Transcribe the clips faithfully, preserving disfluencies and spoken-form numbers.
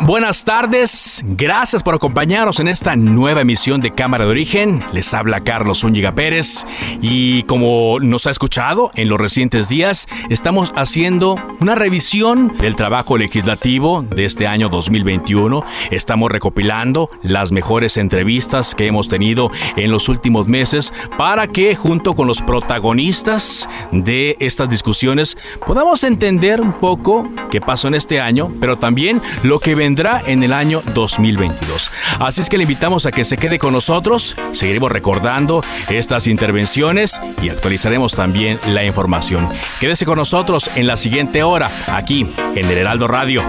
Buenas tardes, gracias por acompañarnos en esta nueva emisión de Cámara de Origen. Les habla Carlos Zúñiga Pérez y como nos ha escuchado en los recientes días, estamos haciendo una revisión del trabajo legislativo de este año dos mil veintiuno. Estamos recopilando las mejores entrevistas que hemos tenido en los últimos meses para que junto con los protagonistas de estas discusiones podamos entender un poco qué pasó en este año, pero también lo que vendrá en el año dos mil veintidós. Así es que le invitamos a que se quede con nosotros. Seguiremos recordando estas intervenciones y actualizaremos también la información. Quédese con nosotros en la siguiente hora, aquí en El Heraldo Radio.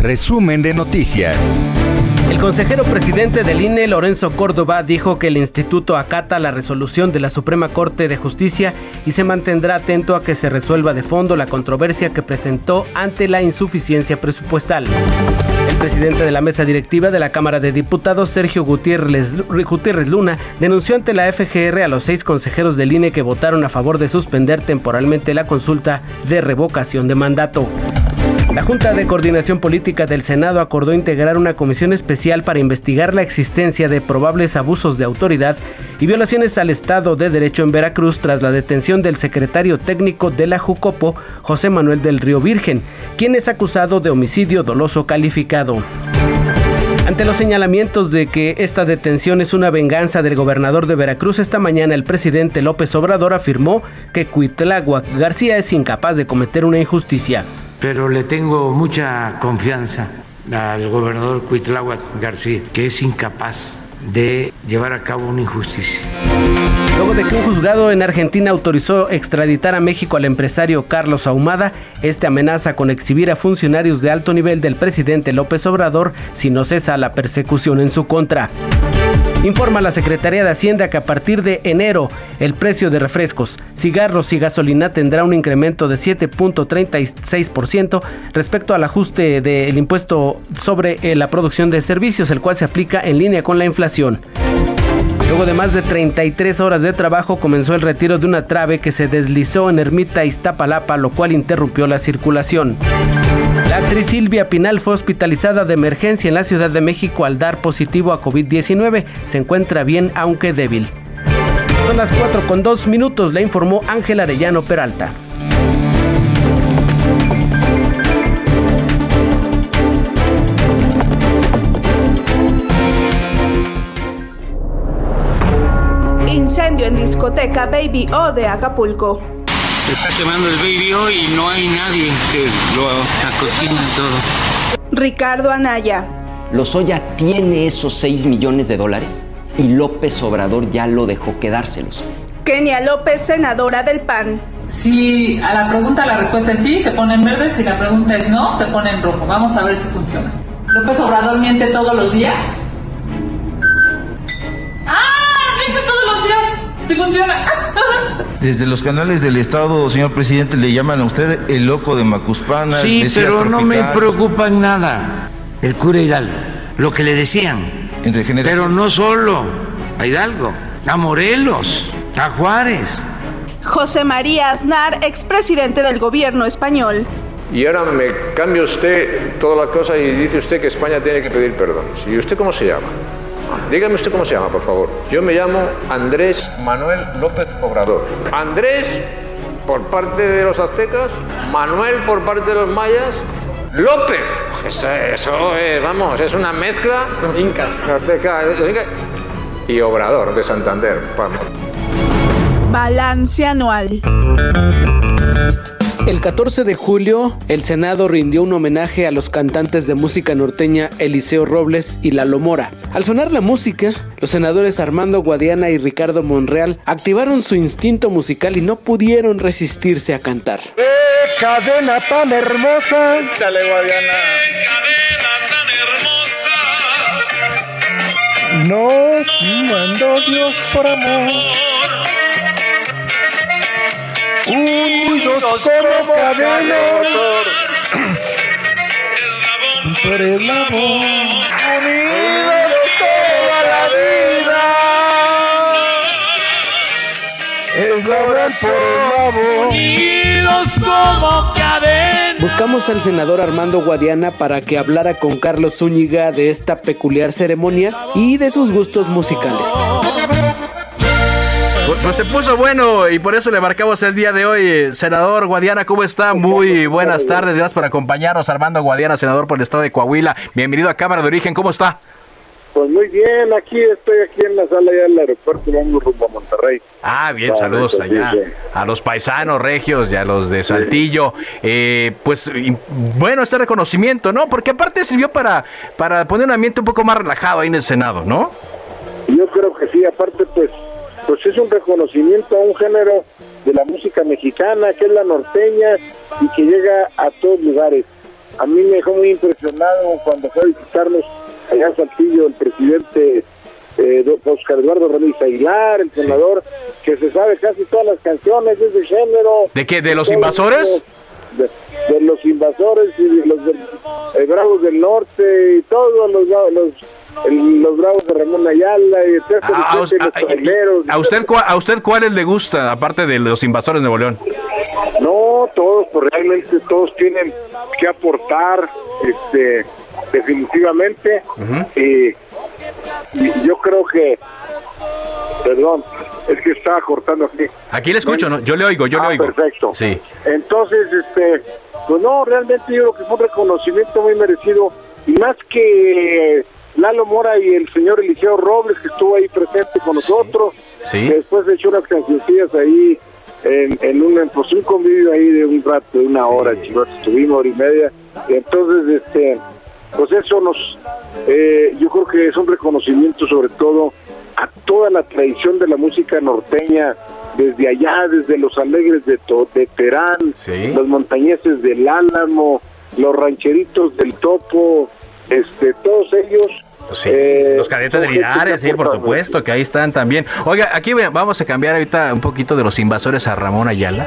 Resumen de noticias. El consejero presidente del I N E, Lorenzo Córdoba, dijo que el instituto acata la resolución de la Suprema Corte de Justicia y se mantendrá atento a que se resuelva de fondo la controversia que presentó ante la insuficiencia presupuestal. El presidente de la mesa directiva de la Cámara de Diputados, Sergio Gutiérrez, Gutiérrez Luna, denunció ante la F G R a los seis consejeros del I N E que votaron a favor de suspender temporalmente la consulta de revocación de mandato. La Junta de Coordinación Política del Senado acordó integrar una comisión especial para investigar la existencia de probables abusos de autoridad y violaciones al Estado de Derecho en Veracruz tras la detención del secretario técnico de la Jucopo, José Manuel del Río Virgen, quien es acusado de homicidio doloso calificado. Ante los señalamientos de que esta detención es una venganza del gobernador de Veracruz, esta mañana el presidente López Obrador afirmó que Cuitláhuac García es incapaz de cometer una injusticia. Pero le tengo mucha confianza al gobernador Cuitláhuac García, que es incapaz de llevar a cabo una injusticia. Luego de que un juzgado en Argentina autorizó extraditar a México al empresario Carlos Ahumada, este amenaza con exhibir a funcionarios de alto nivel del presidente López Obrador si no cesa la persecución en su contra. Informa la Secretaría de Hacienda que a partir de enero el precio de refrescos, cigarros y gasolina tendrá un incremento de siete punto treinta y seis por ciento respecto al ajuste del impuesto sobre la producción de servicios, el cual se aplica en línea con la inflación. Luego de más de treinta y tres horas de trabajo comenzó el retiro de una trave que se deslizó en Ermita Iztapalapa, lo cual interrumpió la circulación. La actriz Silvia Pinal fue hospitalizada de emergencia en la Ciudad de México al dar positivo a COVID diecinueve. Se encuentra bien, aunque débil. Son las cuatro con dos minutos, le informó Ángela Arellano Peralta. Incendio en discoteca Baby O de Acapulco. Se está quemando el Baby O y no hay nadie que lo acocine todo. Ricardo Anaya. Lozoya tiene esos seis millones de dólares y López Obrador ya lo dejó quedárselos. Kenia López, senadora del P A N. Si a la pregunta la respuesta es sí, se ponen verdes. Si la pregunta es no, se ponen rojo. Vamos a ver si funciona. ¿López Obrador miente todos los días? ¡Sí funciona! Desde los canales del Estado, señor presidente, le llaman a usted el loco de Macuspana. Sí, pero tropical. No me preocupa en nada el cura Hidalgo, lo que le decían. Pero no solo a Hidalgo, a Morelos, a Juárez. José María Aznar, expresidente del gobierno español. Y ahora me cambia usted toda la cosa y dice usted que España tiene que pedir perdón. ¿Y usted cómo se llama? Dígame usted cómo se llama, por favor. Yo me llamo Andrés Manuel López Obrador. Andrés por parte de los aztecas, Manuel por parte de los mayas, López. Eso, eso es, vamos, es una mezcla. Incas. Azteca, Inca. y Obrador de Santander. Vamos. Balance anual. El catorce de julio, el Senado rindió un homenaje a los cantantes de música norteña Eliseo Robles y Lalo Mora. Al sonar la música, los senadores Armando Guadiana y Ricardo Monreal activaron su instinto musical y no pudieron resistirse a cantar. ¡Qué cadena tan hermosa! ¡Dale, Guadiana! ¡Qué cadena tan hermosa! ¡Nos mandó Dios por amor! Unidos como cadena, por el amor, unidos toda la vida, es la verdad por el amor, unidos como cadena. Buscamos al senador Armando Guadiana para que hablara con Carlos Zúñiga de esta peculiar ceremonia y de sus gustos musicales. Pues se puso bueno y por eso le marcamos el día de hoy. Senador Guadiana, ¿cómo está? Muy buenas tardes, gracias por acompañarnos. Armando Guadiana, senador por el estado de Coahuila, bienvenido a Cámara de Origen, ¿cómo está? Pues muy bien, aquí estoy aquí en la sala ya del aeropuerto, vamos rumbo a Monterrey. Ah, bien, para saludos allá bien. A los paisanos regios y a los de Saltillo. Sí. Eh, pues y, bueno, este reconocimiento, ¿no? Porque aparte sirvió para, para poner un ambiente un poco más relajado ahí en el Senado, ¿no? Yo creo que sí, aparte pues pues es un reconocimiento a un género de la música mexicana, que es la norteña, y que llega a todos lugares. A mí me dejó muy impresionado cuando fue a visitarnos allá en Saltillo el presidente eh, Oscar Eduardo Ramírez Aguilar, el senador, sí, que se sabe casi todas las canciones de ese género. ¿De qué? ¿De Los Invasores? De, de Los Invasores y de los de, de Bravos del Norte y todos los... los El, los Bravos de Ramón Ayala y etcétera, ah, etcétera, a, los traileros. ¿A usted, cua, a usted cuáles le gusta, aparte de Los Invasores de Nuevo León? No, todos, pues realmente todos tienen que aportar, este, definitivamente. Uh-huh. Y, y yo creo que, perdón, es que estaba cortando aquí. Aquí le escucho, ¿no? Yo le oigo, yo ah, le oigo. Perfecto. Sí. Entonces, este, pues no, realmente yo creo que fue un reconocimiento muy merecido, y más que Lalo Mora y el señor Eliseo Robles, que estuvo ahí presente con nosotros. Sí. Sí. Después de hecho unas cancioncillas ahí en, en un, pues un convivio ahí de un rato, de una sí. hora, chicos, estuvimos hora y media. Entonces, este, pues eso nos, eh, yo creo que es un reconocimiento sobre todo a toda la tradición de la música norteña, desde allá, desde los alegres de, to- de Terán, sí, los montañeses del Álamo, los rancheritos del Topo, este, todos ellos. Sí, eh, los cadetes de Linares, sí, por supuesto, que ahí están también. Oiga, aquí vamos a cambiar ahorita un poquito de Los Invasores a Ramón Ayala,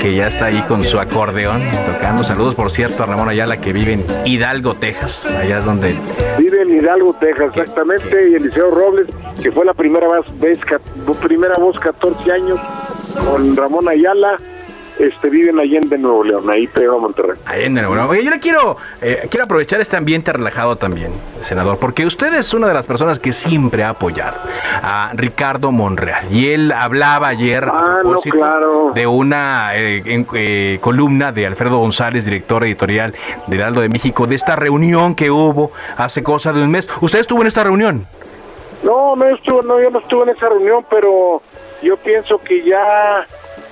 que ya está ahí con su acordeón tocando. Saludos, por cierto, a Ramón Ayala, que vive en Hidalgo, Texas. Allá es donde vive, en Hidalgo, Texas, ¿Qué? exactamente. ¿Qué? Y Eliseo Robles, que fue la primera vez, primera voz, catorce años, con Ramón Ayala. Este, viven allá en Nuevo León, ahí pegado a Monterrey. Allá en Nuevo León. Oye, yo le quiero, eh, quiero aprovechar este ambiente relajado también, senador, porque usted es una de las personas que siempre ha apoyado a Ricardo Monreal. Y él hablaba ayer ah, a propósito no, claro. de una eh, en, eh, columna de Alfredo González, director editorial de El Heraldo de México, de esta reunión que hubo hace cosa de un mes. ¿Usted estuvo en esta reunión? No, no estuvo, no, yo no estuve en esa reunión, pero yo pienso que ya...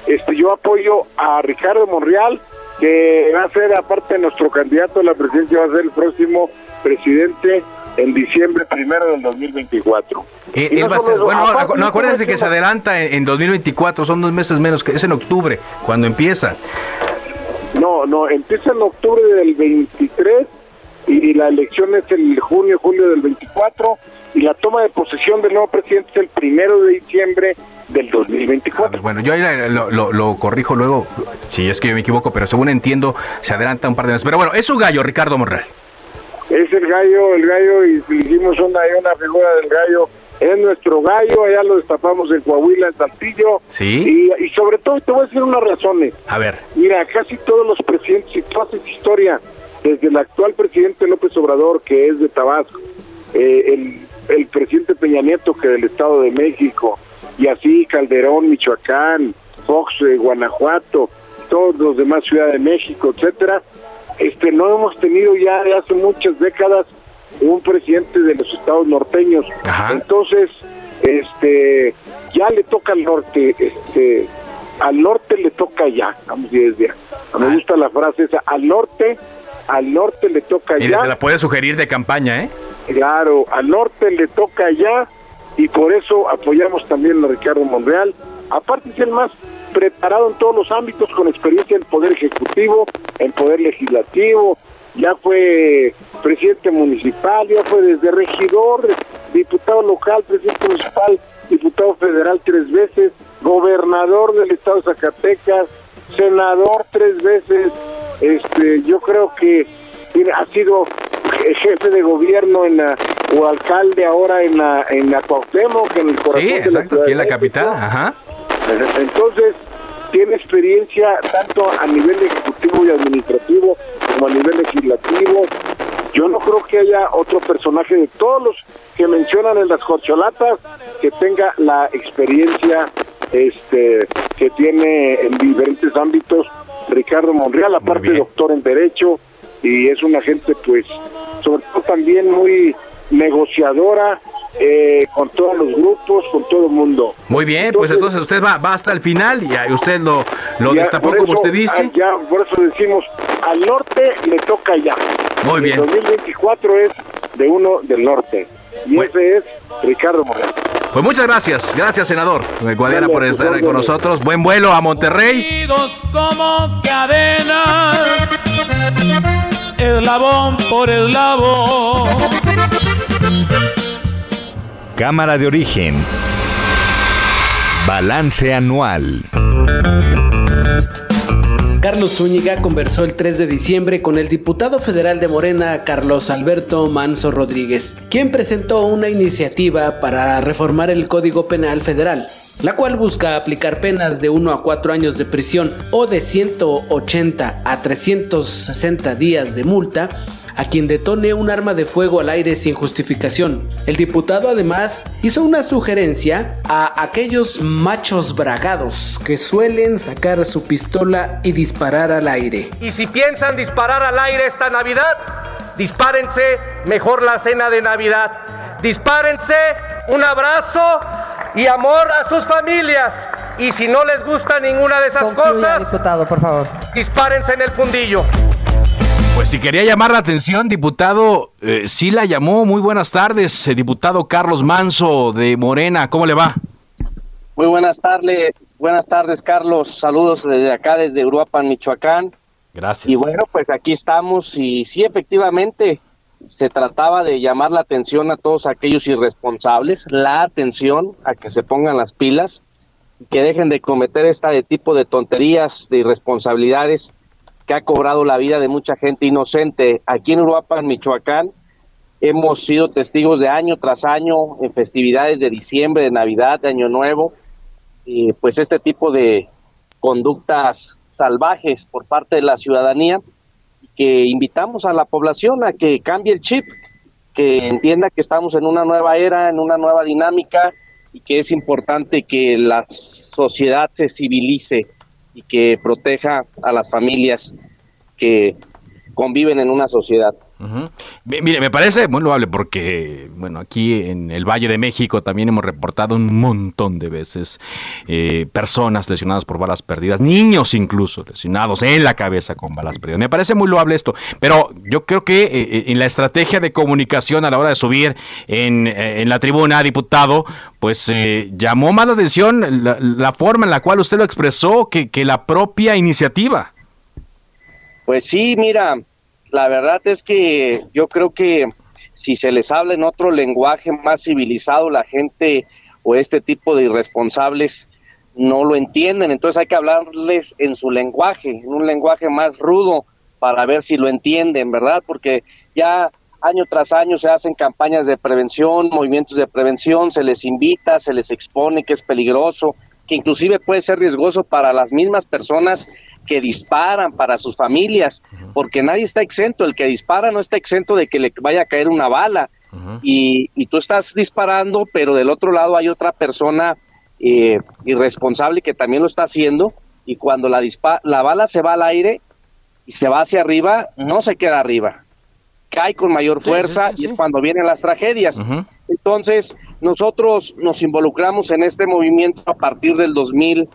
Este, yo apoyo a Ricardo Monreal, que va a ser, aparte de nuestro candidato a la presidencia, va a ser el próximo presidente en diciembre primero del dos mil veinticuatro. Eh, él no va a ser, eso, bueno, acu- no, acuérdense próximo. que se adelanta en, en dos mil veinticuatro, son dos meses menos, que es en octubre, cuando empieza. No, no, empieza en octubre del veintitrés y la elección es el junio, julio del veinticuatro, y la toma de posesión del nuevo presidente es el primero de diciembre del dos mil veinticuatro. Ver, bueno, yo ahí lo, lo, lo corrijo luego, si es que yo me equivoco, pero según entiendo, se adelanta un par de meses. Pero bueno, es su gallo, Ricardo Monreal. Es el gallo, el gallo, y hicimos una, una figura del gallo. Es nuestro gallo, allá lo destapamos en Coahuila, en Saltillo. Sí. Y, y sobre todo, te voy a decir unas razones. A ver. Mira, casi todos los presidentes, si tú haces historia, desde el actual presidente López Obrador, que es de Tabasco, eh, el, el presidente Peña Nieto, que del Estado de México, y así Calderón, Michoacán, Fox, eh, Guanajuato, todos los demás, Ciudad de México, etcétera. Este, no hemos tenido ya de hace muchas décadas un presidente de los estados norteños. Ajá. Entonces, este ya le toca al norte, este al norte le toca ya, vamos desde ya. Me gusta la frase esa, al norte, al norte le toca ya. Mira, se la puede sugerir de campaña, ¿eh? Claro, al norte le toca ya, y por eso apoyamos también a Ricardo Monreal. Aparte es el más preparado en todos los ámbitos, con experiencia en poder ejecutivo, en poder legislativo, ya fue presidente municipal, ya fue desde regidor, diputado local, presidente municipal, diputado federal tres veces, gobernador del estado de Zacatecas, senador tres veces, este, yo creo que ha sido jefe de gobierno en la, o alcalde ahora en la, en la Cuauhtémoc, en el corazón, sí, exacto, de la aquí en la capital, ajá. Entonces, tiene experiencia tanto a nivel ejecutivo y administrativo como a nivel legislativo. Yo no creo que haya otro personaje de todos los que mencionan en las corcholatas que tenga la experiencia este que tiene en diferentes ámbitos Ricardo Monreal, aparte doctor en Derecho, y es una gente pues sobre todo también muy negociadora, Eh, con todos los grupos, con todo el mundo. Muy bien, entonces, pues entonces usted va, va hasta el final y usted lo, lo ya, destapó eso, como usted dice. Ya, por eso decimos, al norte le toca ya. Muy bien. El dos mil veinticuatro es de uno del norte. Y bueno, ese es Ricardo Moreno. Pues muchas gracias, gracias senador Guadiana por estar bien, con bien. nosotros. Buen vuelo a Monterrey. Como cadenas, eslabón por eslabón. Cámara de Origen. Balance anual. Carlos Zúñiga conversó el tres de diciembre con el diputado federal de Morena, Carlos Alberto Manzo Rodríguez, quien presentó una iniciativa para reformar el Código Penal Federal, la cual busca aplicar penas de uno a cuatro años de prisión o de ciento ochenta a trescientos sesenta días de multa a quien detone un arma de fuego al aire sin justificación. El diputado además hizo una sugerencia a aquellos machos bragados que suelen sacar su pistola y disparar al aire. Y si piensan disparar al aire esta Navidad, dispárense mejor la cena de Navidad. Dispárense un abrazo y amor a sus familias. Y si no les gusta ninguna de esas Concluya, cosas, diputado, por favor, dispárense en el fundillo. Pues si quería llamar la atención, diputado, eh, sí la llamó. Muy buenas tardes, eh, diputado Carlos Manzo de Morena. ¿Cómo le va? Muy buenas tardes, buenas tardes, Carlos. Saludos desde acá, desde Uruapan, Michoacán. Gracias. Y bueno, pues aquí estamos y sí, efectivamente, se trataba de llamar la atención a todos aquellos irresponsables, la atención a que se pongan las pilas, que dejen de cometer este tipo de tonterías, de irresponsabilidades, que ha cobrado la vida de mucha gente inocente. Aquí en Uruapan, Michoacán, hemos sido testigos de año tras año, en festividades de diciembre, de Navidad, de Año Nuevo, y pues este tipo de conductas salvajes por parte de la ciudadanía, que invitamos a la población a que cambie el chip, que entienda que estamos en una nueva era, en una nueva dinámica, y que es importante que la sociedad se civilice y que proteja a las familias que conviven en una sociedad. Uh-huh. Mire, me parece muy loable porque, bueno, aquí en el Valle de México también hemos reportado un montón de veces eh, personas lesionadas por balas perdidas, niños incluso lesionados en la cabeza con balas perdidas. Me parece muy loable esto, pero yo creo que eh, en la estrategia de comunicación a la hora de subir en, eh, en la tribuna, diputado, pues eh, llamó más la atención la, la forma en la cual usted lo expresó que, que la propia iniciativa. Pues sí, mira, la verdad es que yo creo que si se les habla en otro lenguaje más civilizado, la gente o este tipo de irresponsables no lo entienden. Entonces hay que hablarles en su lenguaje, en un lenguaje más rudo para ver si lo entienden, ¿verdad? Porque ya año tras año se hacen campañas de prevención, movimientos de prevención, se les invita, se les expone que es peligroso, que inclusive puede ser riesgoso para las mismas personas que disparan, para sus familias, uh-huh, porque nadie está exento, el que dispara no está exento de que le vaya a caer una bala, uh-huh, y, y tú estás disparando, pero del otro lado hay otra persona eh, irresponsable que también lo está haciendo, y cuando la, dispa- la bala se va al aire y se va hacia arriba, no se queda arriba, cae con mayor fuerza, sí, sí, sí, y es sí. cuando vienen las tragedias. Uh-huh. Entonces, nosotros nos involucramos en este movimiento a partir del dos mil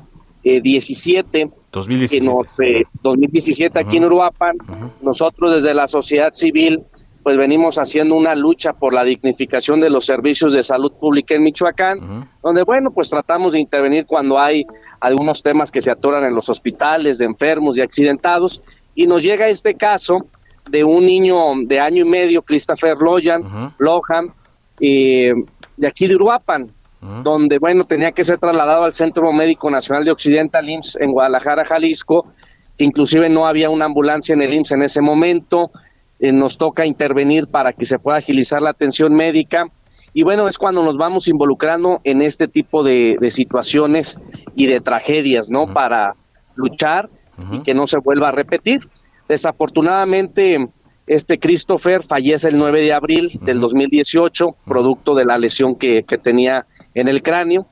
diecisiete Que nos, eh, dos mil diecisiete uh-huh. aquí en Uruapan. Uh-huh. Nosotros desde la sociedad civil pues venimos haciendo una lucha por la dignificación de los servicios de salud pública en Michoacán, uh-huh. donde, bueno, pues tratamos de intervenir cuando hay algunos temas que se atoran en los hospitales, de enfermos, de accidentados, y nos llega este caso de un niño de año y medio, Christopher Lohan, uh-huh. Lohan eh, de aquí de Uruapan, uh-huh. donde, bueno, tenía que ser trasladado al Centro Médico Nacional de Occidental, I M S S, en Guadalajara, Jalisco, que inclusive no había una ambulancia en el I M S S en ese momento. Nos toca intervenir para que se pueda agilizar la atención médica, y bueno, es cuando nos vamos involucrando en este tipo de, de situaciones y de tragedias, ¿no? Uh-huh. Para luchar uh-huh. y que no se vuelva a repetir. Desafortunadamente, este Christopher fallece el nueve de abril uh-huh. del dos mil dieciocho, producto de la lesión que, que tenía en el cráneo,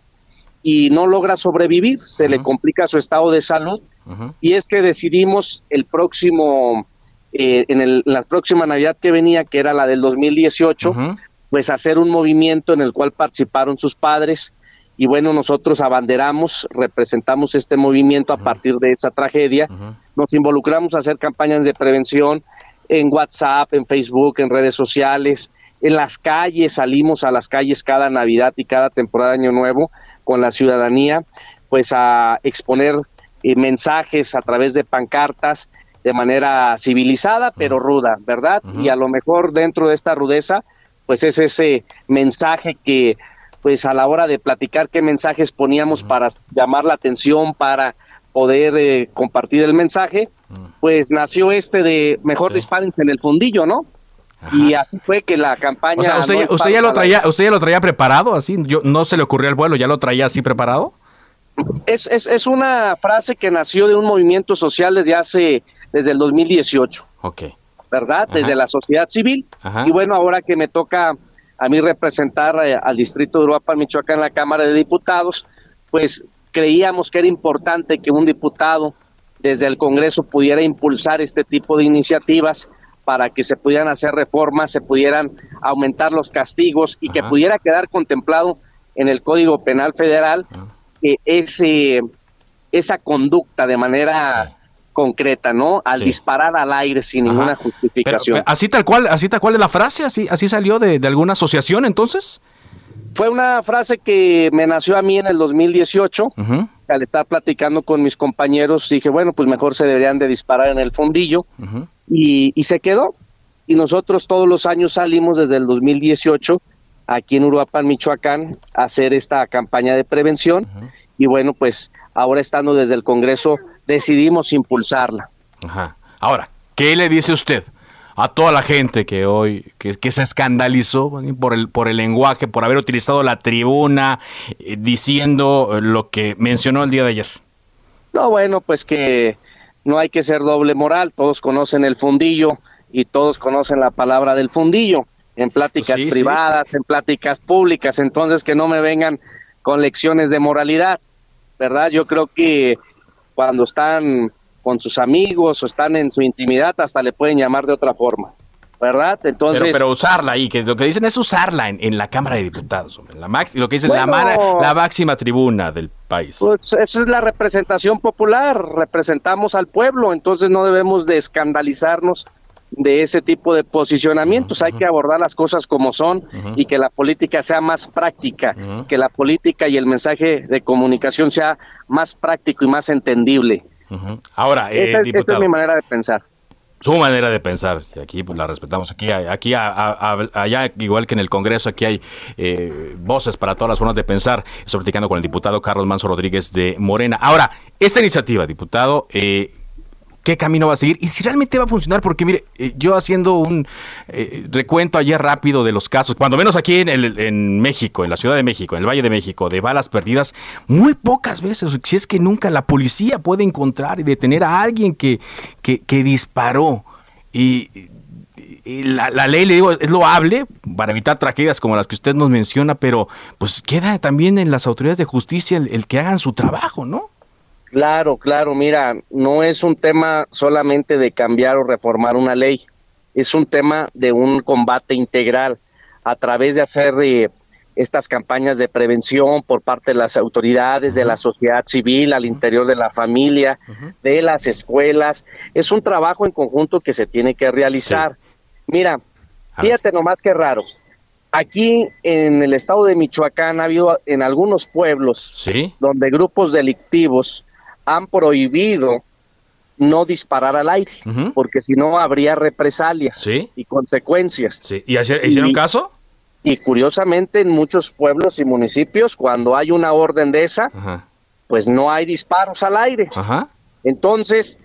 y no logra sobrevivir, se uh-huh. le complica su estado de salud, uh-huh. y es que decidimos el próximo... Eh, en el, la próxima Navidad que venía, que era la del dos mil dieciocho, uh-huh. pues hacer un movimiento en el cual participaron sus padres, y bueno, nosotros abanderamos, representamos este movimiento uh-huh. a partir de esa tragedia, uh-huh. nos involucramos a hacer campañas de prevención en WhatsApp, en Facebook, en redes sociales, en las calles, salimos a las calles cada Navidad y cada temporada de Año Nuevo con la ciudadanía, pues a exponer eh, mensajes a través de pancartas, de manera civilizada, pero uh-huh. ruda, ¿verdad? Uh-huh. Y a lo mejor dentro de esta rudeza, pues es ese mensaje que, pues a la hora de platicar qué mensajes poníamos uh-huh. para llamar la atención, para poder eh, compartir el mensaje, uh-huh. pues nació este de mejor sí. dispárense en el fundillo, ¿no? Ajá. Y así fue que la campaña... O sea, usted, no ya, usted, ya lo traía, ¿usted ya lo traía preparado así? Yo, ¿no se le ocurrió al vuelo? ¿Ya lo traía así preparado? Es, es, es una frase que nació de un movimiento social desde hace... desde el dos mil dieciocho, okay. ¿verdad? Ajá. Desde la sociedad civil. Ajá. Y bueno, ahora que me toca a mí representar eh, al distrito de Uruapan, Michoacán, en la Cámara de Diputados, pues creíamos que era importante que un diputado desde el Congreso pudiera impulsar este tipo de iniciativas para que se pudieran hacer reformas, se pudieran aumentar los castigos y Ajá. que pudiera quedar contemplado en el Código Penal Federal eh, ese, esa conducta de manera... Sí. concreta, ¿no? Al sí. disparar al aire sin Ajá. ninguna justificación. Pero, pero, así tal cual, así tal cual es la frase, así, así salió de, de alguna asociación, entonces. Fue una frase que me nació a mí en el dos mil dieciocho, uh-huh. al estar platicando con mis compañeros, dije, bueno, pues mejor se deberían de disparar en el fundillo, uh-huh. y, y se quedó, y nosotros todos los años salimos desde el dos mil dieciocho, aquí en Uruapan, Michoacán, a hacer esta campaña de prevención, uh-huh. y bueno, pues ahora estando desde el Congreso, decidimos impulsarla. Ajá. Ahora, ¿qué le dice usted a toda la gente que hoy que, que se escandalizó por el por el lenguaje, por haber utilizado la tribuna, eh, diciendo lo que mencionó el día de ayer? No, bueno, pues que no hay que ser doble moral. Todos conocen el fundillo y todos conocen la palabra del fundillo en pláticas sí, privadas, sí, sí. en pláticas públicas. Entonces, que no me vengan con lecciones de moralidad, ¿verdad? Yo creo que cuando están con sus amigos o están en su intimidad, hasta le pueden llamar de otra forma, ¿verdad? Entonces, pero, pero usarla ahí, que lo que dicen es usarla en, en la Cámara de Diputados, hombre, la max, lo que dicen bueno, la, mara, la máxima tribuna del país. Pues esa es la representación popular, representamos al pueblo, entonces no debemos de escandalizarnos de ese tipo de posicionamientos, uh-huh. hay que abordar las cosas como son uh-huh. y que la política sea más práctica, uh-huh. que la política y el mensaje de comunicación sea más práctico y más entendible. Uh-huh. Ahora, eh, esa, diputado, esa es mi manera de pensar. Su manera de pensar, y aquí pues la respetamos, aquí, aquí a, a, a, allá igual que en el Congreso, aquí hay eh, voces para todas las formas de pensar. Estoy platicando con el diputado Carlos Manzo Rodríguez de Morena. Ahora, esta iniciativa, diputado, eh, ¿qué camino va a seguir? Y si realmente va a funcionar, porque mire, yo haciendo un eh, recuento ayer rápido de los casos, cuando menos aquí en, el, en México, en la Ciudad de México, en el Valle de México, de balas perdidas, muy pocas veces, si es que nunca, la policía puede encontrar y detener a alguien que, que, que disparó. Y, y la, la ley, le digo, es loable para evitar tragedias como las que usted nos menciona, pero pues queda también en las autoridades de justicia el, el que hagan su trabajo, ¿no? Claro, claro, mira, no es un tema solamente de cambiar o reformar una ley, es un tema de un combate integral a través de hacer eh, estas campañas de prevención por parte de las autoridades, de la sociedad civil, al interior de la familia, de las escuelas. Es un trabajo en conjunto que se tiene que realizar. Sí. Mira, fíjate nomás qué raro. Aquí en el estado de Michoacán ha habido en algunos pueblos, ¿sí?, donde grupos delictivos han prohibido no disparar al aire, uh-huh, porque si no habría represalias, ¿sí?, y consecuencias. ¿Sí? ¿Y hicieron y, caso? Y curiosamente en muchos pueblos y municipios, cuando hay una orden de esa, uh-huh, pues no hay disparos al aire. Uh-huh. Entonces,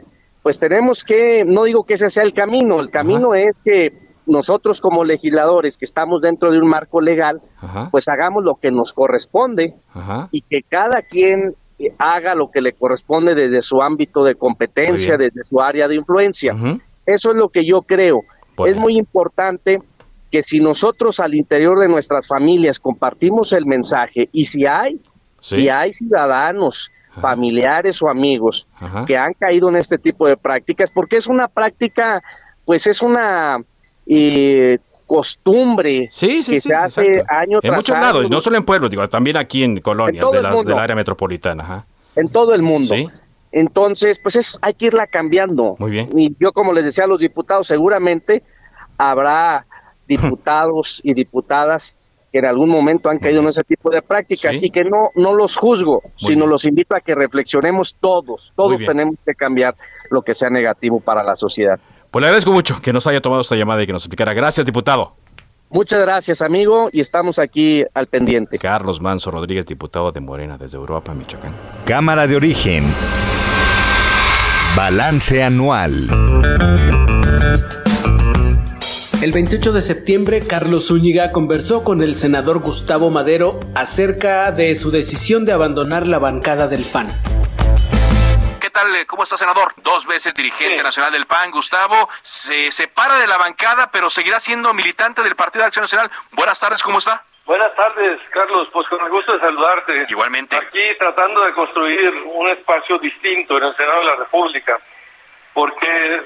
pues tenemos que, no digo que ese sea el camino, el camino uh-huh es que nosotros como legisladores que estamos dentro de un marco legal, ajá, pues hagamos lo que nos corresponde, ajá, y que cada quien haga lo que le corresponde desde su ámbito de competencia, desde su área de influencia. Uh-huh. Eso es lo que yo creo. Bueno. Es muy importante que si nosotros al interior de nuestras familias compartimos el mensaje, y si hay, ¿sí?, si hay ciudadanos, ajá, familiares o amigos, ajá, que han caído en este tipo de prácticas, porque es una práctica, pues es una... Eh, costumbre sí, sí, que sí, se hace exacto, año tras año. En muchos lados, no solo en pueblos, digo, también aquí en colonias en de las, del área metropolitana. Ajá. En todo el mundo. ¿Sí? Entonces, pues eso hay que irla cambiando. Muy bien. Y yo, como les decía a los diputados, seguramente habrá diputados y diputadas que en algún momento han caído en ese tipo de prácticas, ¿sí?, y que no, no los juzgo, muy sino bien, los invito a que reflexionemos todos. Todos tenemos que cambiar lo que sea negativo para la sociedad. Pues le agradezco mucho que nos haya tomado esta llamada y que nos explicara. Gracias, diputado. Muchas gracias, amigo, y estamos aquí al pendiente. Carlos Manzo Rodríguez, diputado de Morena, desde Uruapan, Michoacán. Cámara de Origen. Balance anual. El veintiocho de septiembre, Carlos Zúñiga conversó con el senador Gustavo Madero acerca de su decisión de abandonar la bancada del P A N. ¿Cómo está, senador? Dos veces dirigente sí. nacional del P A N, Gustavo, se separa de la bancada, pero seguirá siendo militante del Partido de Acción Nacional. Buenas tardes, ¿cómo está? Buenas tardes, Carlos, pues con el gusto de saludarte. Igualmente. Aquí tratando de construir un espacio distinto en el Senado de la República, porque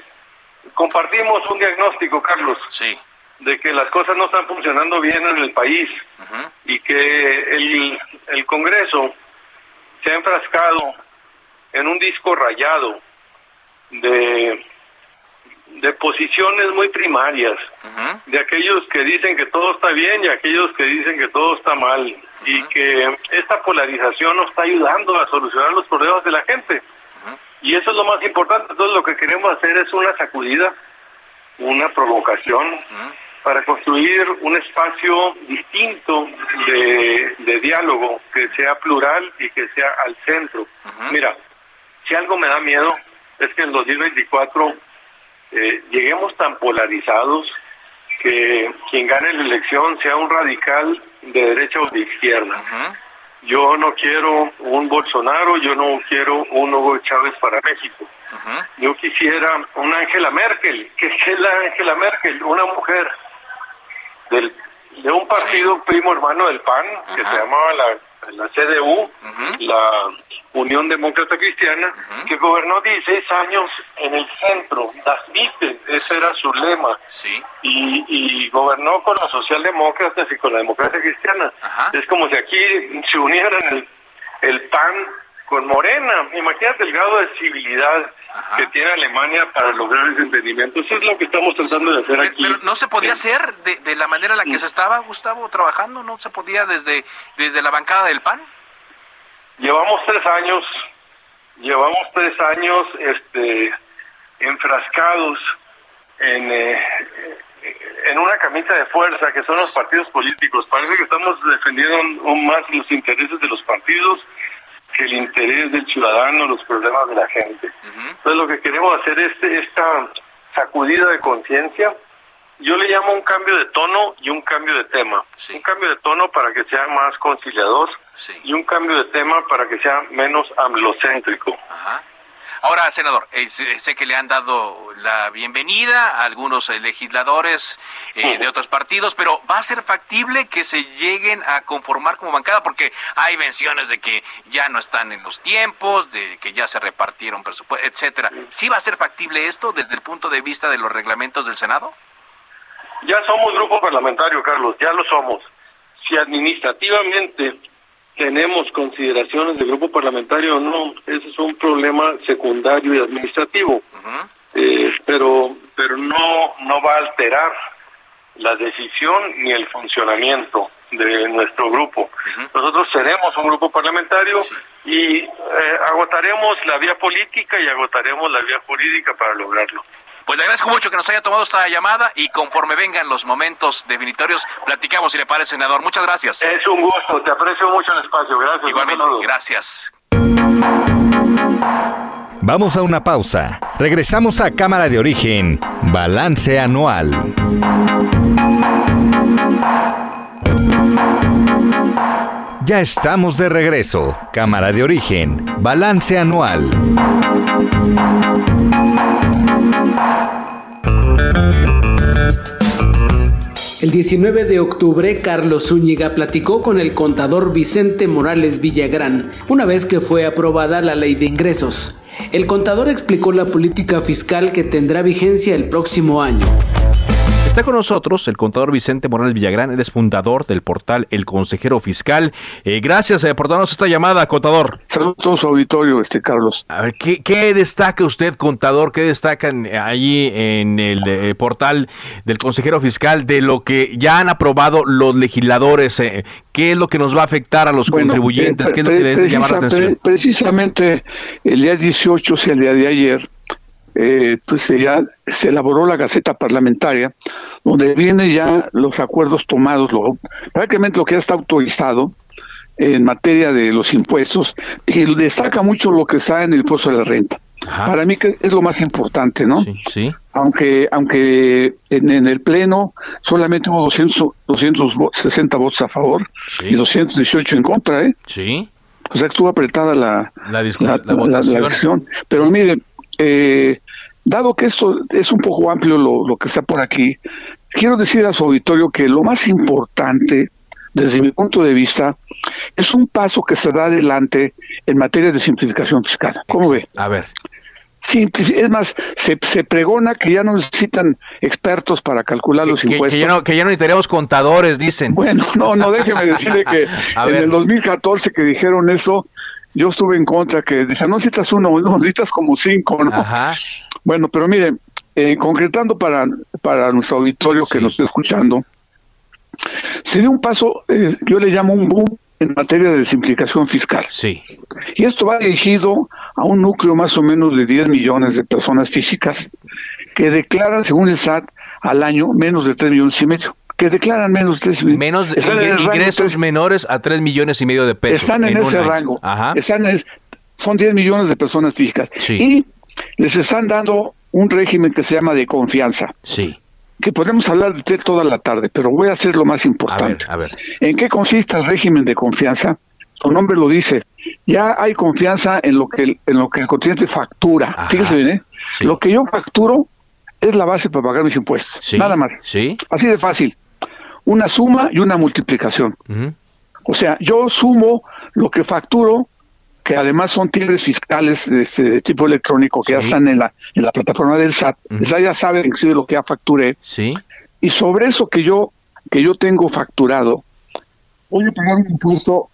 compartimos un diagnóstico, Carlos, sí, de que las cosas no están funcionando bien en el país, uh-huh, y que el, el Congreso se ha enfrascado en un disco rayado de, de posiciones muy primarias, uh-huh, de aquellos que dicen que todo está bien y aquellos que dicen que todo está mal, uh-huh, y que esta polarización no está ayudando a solucionar los problemas de la gente, uh-huh, y eso es lo más importante. Entonces lo que queremos hacer es una sacudida, una provocación, uh-huh, para construir un espacio distinto de, de diálogo, que sea plural y que sea al centro. Uh-huh. Mira, si algo me da miedo es que en dos mil veinticuatro eh, lleguemos tan polarizados que quien gane la elección sea un radical de derecha o de izquierda. Uh-huh. Yo no quiero un Bolsonaro, yo no quiero un Hugo Chávez para México. Uh-huh. Yo quisiera una Ángela Merkel, que es la Ángela Merkel, una mujer del de un partido, sí, primo hermano del P A N, uh-huh, que se llamaba la la C D U, uh-huh, la Unión Demócrata Cristiana, uh-huh, que gobernó dieciséis años en el centro, das Mitte, ese era su lema, sí, y, y gobernó con los socialdemócratas y con la democracia cristiana. Uh-huh. Es como si aquí se unieran el, el P A N con Morena. Imagínate el grado de civilidad, ajá, que tiene Alemania para lograr ese entendimiento. Eso es lo que estamos tratando de hacer pero, aquí. Pero no se podía hacer de, de la manera en la que se estaba, Gustavo, trabajando, no se podía desde, desde la bancada del P A N. Llevamos tres años, llevamos tres años este, enfrascados en, eh, en una camisa de fuerza que son los partidos políticos. Parece que estamos defendiendo aún más los intereses de los partidos, el interés del ciudadano, los problemas de la gente. Uh-huh. Entonces lo que queremos hacer es esta sacudida de conciencia. Yo le llamo un cambio de tono y un cambio de tema. Sí. Un cambio de tono para que sea más conciliador, sí, y un cambio de tema para que sea menos amlocéntrico. Ajá. Ahora, senador, eh, sé que le han dado la bienvenida a algunos eh, legisladores eh, de otros partidos, pero ¿va a ser factible que se lleguen a conformar como bancada? Porque hay menciones de que ya no están en los tiempos, de que ya se repartieron presupuestos, etcétera. ¿Sí va a ser factible esto desde el punto de vista de los reglamentos del Senado? Ya somos grupo parlamentario, Carlos, ya lo somos. Si administrativamente tenemos consideraciones de grupo parlamentario o no, ese es un problema secundario y administrativo. Uh-huh. Eh, pero pero no, no va a alterar la decisión ni el funcionamiento de nuestro grupo. Uh-huh. Nosotros seremos un grupo parlamentario, sí, y eh, agotaremos la vía política y agotaremos la vía jurídica para lograrlo. Pues le agradezco mucho que nos haya tomado esta llamada y conforme vengan los momentos definitorios platicamos, si le parece, senador. Muchas gracias. Es un gusto, te aprecio mucho el espacio. Gracias. Igualmente, gracias. Vamos a una pausa. Regresamos a Cámara de Origen, Balance Anual. Ya estamos de regreso. Cámara de Origen, Balance Anual. El diecinueve de octubre, Carlos Zúñiga platicó con el contador Vicente Morales Villagrán, una vez que fue aprobada la Ley de Ingresos. El contador explicó la política fiscal que tendrá vigencia el próximo año. Está con nosotros el contador Vicente Morales Villagrán, él es fundador del portal El Consejero Fiscal. Eh, gracias eh, por darnos esta llamada, contador. Saludos a su auditorio, este Carlos. A ver, ¿qué, qué destaca usted, contador? ¿Qué destacan allí en el eh, portal del Consejero Fiscal de lo que ya han aprobado los legisladores? Eh, ¿Qué es lo que nos va a afectar a los bueno, contribuyentes? Eh, pre- ¿Qué es lo que pre- debe llamar la atención? Pre- precisamente el día dieciocho, o sea, el día de ayer, Eh, pues ya se elaboró la Gaceta Parlamentaria, donde vienen ya los acuerdos tomados, lo, prácticamente lo que ya está autorizado en materia de los impuestos, y destaca mucho lo que está en el impuesto de la renta. Ajá. Para mí que es lo más importante, ¿no? Sí, sí. Aunque, aunque en, en el Pleno solamente hubo doscientos sesenta votos a favor, sí, y doscientos dieciocho en contra, ¿eh? Sí. O sea que estuvo apretada la, la, discus- la, la, votación. la, la votación. Pero mire, Eh, dado que esto es un poco amplio lo, lo que está por aquí, quiero decir a su auditorio que lo más importante, desde mi punto de vista, es un paso que se da adelante en materia de simplificación fiscal. ¿Cómo ve? A ver. Simpli- es más, se, se pregona que ya no necesitan expertos para calcular que, los impuestos. Que, que, ya no, que ya no necesitamos contadores, dicen. Bueno, no, no, déjeme decirle que en el dos mil catorce que dijeron eso, yo estuve en contra, que decían, no necesitas uno, no necesitas como cinco, ¿no? Ajá. Bueno, pero miren, eh, concretando para, para nuestro auditorio, sí, que nos está escuchando, se dio un paso, eh, yo le llamo un boom en materia de simplificación fiscal. Sí. Y esto va dirigido a un núcleo más o menos de diez millones de personas físicas que declaran, según el S A T, al año menos de tres millones y medio. Que declaran menos de tres millones. Menos ingresos menores a tres millones y medio de pesos. Están en, en ese rango. Ajá. Están en, son diez millones de personas físicas. Sí. Y les están dando un régimen que se llama de confianza. Sí. Que podemos hablar de toda la tarde, pero voy a hacer lo más importante. A ver, a ver. ¿En qué consiste el régimen de confianza? Su nombre lo dice. Ya hay confianza en lo que el, en lo que el contribuyente factura. Ajá. Fíjese bien, ¿eh? Sí. Lo que yo facturo es la base para pagar mis impuestos. Sí. Nada más. Sí. Así de fácil. Una suma y una multiplicación. Uh-huh. O sea, yo sumo lo que facturo, que además son tigres fiscales de, este, de tipo electrónico que sí, ya están en la en la plataforma del S A T. Uh-huh. El S A T ya sabe inclusive lo que ya facturé. Sí. Y sobre eso que yo que yo tengo facturado, voy a pagar un impuesto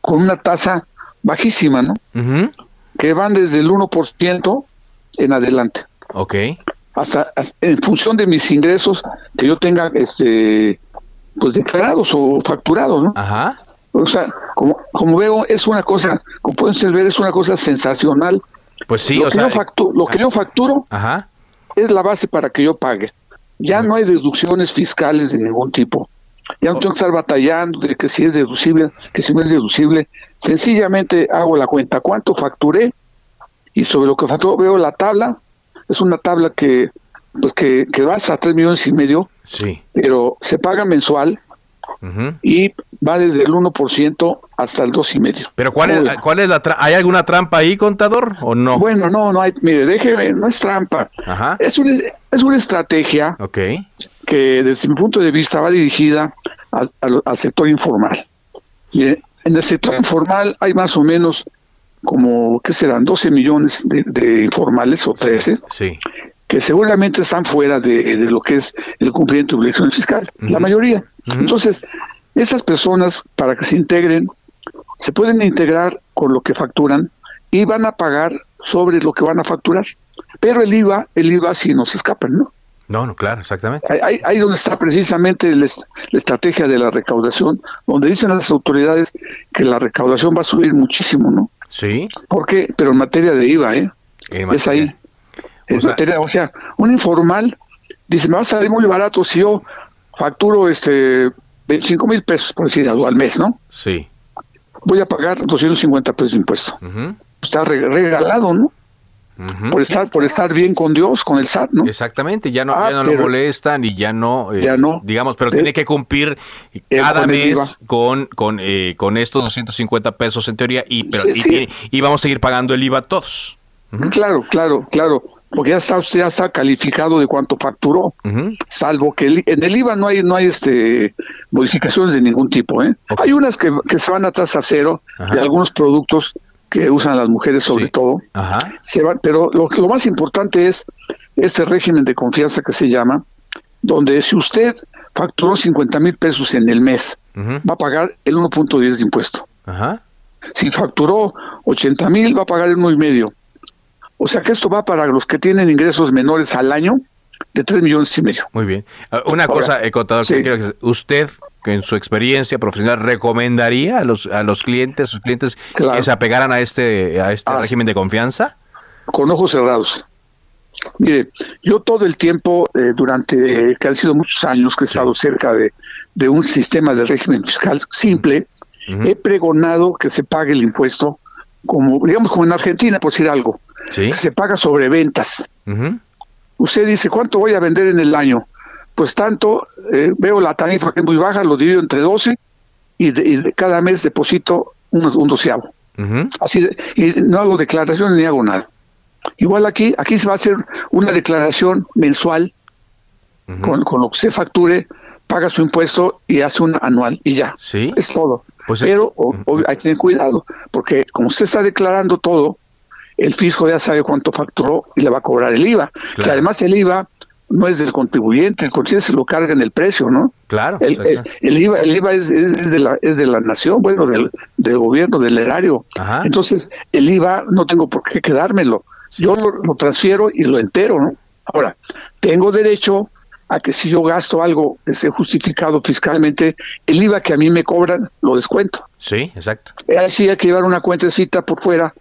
con una tasa bajísima, ¿no? Uh-huh. Que van desde el uno por ciento en adelante. Okay. Hasta, hasta en función de mis ingresos que yo tenga este pues declarados o facturados, ¿no? Ajá. O sea, como, como veo, es una cosa, como pueden ustedes ver, es una cosa sensacional. Pues sí, lo o que sea... Yo facturo, lo que yo facturo, ajá, es la base para que yo pague. Ya ajá, no hay deducciones fiscales de ningún tipo. Ya no tengo que estar batallando de que si es deducible, que si no es deducible. Sencillamente hago la cuenta. ¿Cuánto facturé? Y sobre lo que facturo veo la tabla. Es una tabla que... Pues que, que vas a tres millones y medio, sí, pero se paga mensual, uh-huh, y va desde el uno por ciento hasta el dos y medio. ¿Pero cuál es, cuál es la tra- hay alguna trampa ahí, contador, o no? Bueno, no, no hay, mire, déjeme, no es trampa. Ajá. Es una, es una estrategia, okay, que desde mi punto de vista va dirigida a, a, al sector informal. Mire, en el sector informal hay más o menos como, ¿qué serán? doce millones de, de informales o trece. Sí, sí. que seguramente están fuera de, de lo que es el cumplimiento de obligaciones fiscales, uh-huh. la mayoría. Uh-huh. Entonces, esas personas, para que se integren, se pueden integrar con lo que facturan y van a pagar sobre lo que van a facturar. Pero el I V A, el I V A sí nos escapa, ¿no? No, no, claro, exactamente. Ahí, ahí donde está precisamente la, la estrategia de la recaudación, donde dicen las autoridades que la recaudación va a subir muchísimo, ¿no? Sí. ¿Por qué? Pero en materia de I V A, ¿eh? Es ahí. En o sea, materia, o sea, un informal dice, me va a salir muy barato si yo facturo este veinticinco mil pesos, por decir algo, al mes, ¿no? Sí. Voy a pagar doscientos cincuenta pesos de impuesto. Uh-huh. Está regalado, ¿no? Uh-huh. Por estar por estar bien con Dios, con el S A T, ¿no? Exactamente, ya no, ah, ya no lo molestan y ya no, eh, ya no digamos, pero eh, tiene que cumplir cada mes con con eh, con estos doscientos cincuenta pesos en teoría y pero sí, y, sí. Y, y vamos a seguir pagando el I V A todos. Uh-huh. Claro, claro, claro, porque ya está usted ya está calificado de cuánto facturó, uh-huh. salvo que el, en el I V A no hay no hay este modificaciones de ningún tipo, ¿eh? Okay. Hay unas que que se van a tasa cero Ajá. de algunos productos que usan las mujeres sobre sí. todo, Ajá. Se va, pero lo, lo más importante es este régimen de confianza que se llama, donde si usted facturó cincuenta mil pesos en el mes, uh-huh. va a pagar el uno punto diez de impuesto. Ajá. Si facturó ochenta mil, va a pagar el uno punto cinco. O sea que esto va para los que tienen ingresos menores al año de tres millones y medio. Muy bien. Una Ahora, cosa, eh, contador, sí. que quiero que usted... que en su experiencia profesional recomendaría a los a los clientes, a sus clientes claro. que se apegaran a este a este ah, régimen de confianza? Con ojos cerrados. Mire, yo todo el tiempo, eh, durante, eh, que han sido muchos años que he sí. estado cerca de, de un sistema de régimen fiscal simple, uh-huh. he pregonado que se pague el impuesto, como digamos como en Argentina, por decir algo, ¿sí? que se paga sobre ventas. Uh-huh. Usted dice, ¿cuánto voy a vender en el año? Pues tanto, eh, veo la tarifa que es muy baja, lo divido entre doce y de, y de cada mes deposito un, un doceavo. Uh-huh. Así de, y no hago declaraciones ni hago nada. Igual aquí, aquí se va a hacer una declaración mensual uh-huh. con, con lo que se facture, paga su impuesto y hace una anual y ya. ¿Sí? Es todo. Pues Pero es... O, o hay que tener cuidado, porque como usted está declarando todo, el fisco ya sabe cuánto facturó y le va a cobrar el I V A. Claro. Que además el I V A no es del contribuyente, el contribuyente se lo carga en el precio, ¿no? Claro. El, el, el I V A, el I V A es, es, es de la es de la nación, bueno, del, del gobierno, del erario. Ajá. Entonces, el I V A no tengo por qué quedármelo. Yo lo, lo transfiero y lo entero, ¿no? Ahora, tengo derecho a que si yo gasto algo que esté justificado fiscalmente, el I V A que a mí me cobran, lo descuento. Sí, exacto. Así hay que llevar una cuentecita por fuera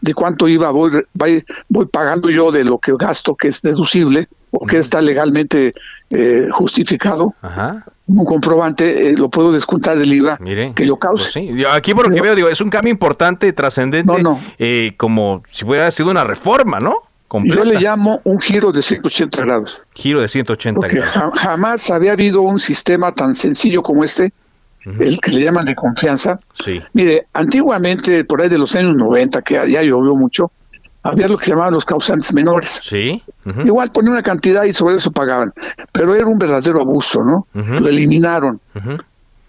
de cuánto I V A voy, voy, voy pagando yo de lo que gasto, que es deducible, o que está legalmente eh, justificado, Ajá. un comprobante, eh, lo puedo descontar del I V A Mire, que yo cause. Pues sí. Aquí por lo que veo, digo, es un cambio importante, trascendente, no, no. Eh, como si hubiera sido una reforma, ¿no? Completa. Yo le llamo un giro de ciento ochenta grados. Giro de ciento ochenta Porque grados. Jamás había habido un sistema tan sencillo como este, uh-huh. el que le llaman de confianza. Sí. Mire, antiguamente, por ahí de los años noventa, que ya llovió mucho, había lo que se llamaban los causantes menores. Sí. Uh-huh. Igual ponían una cantidad y sobre eso pagaban. Pero era un verdadero abuso, ¿no? Uh-huh. Lo eliminaron. Uh-huh.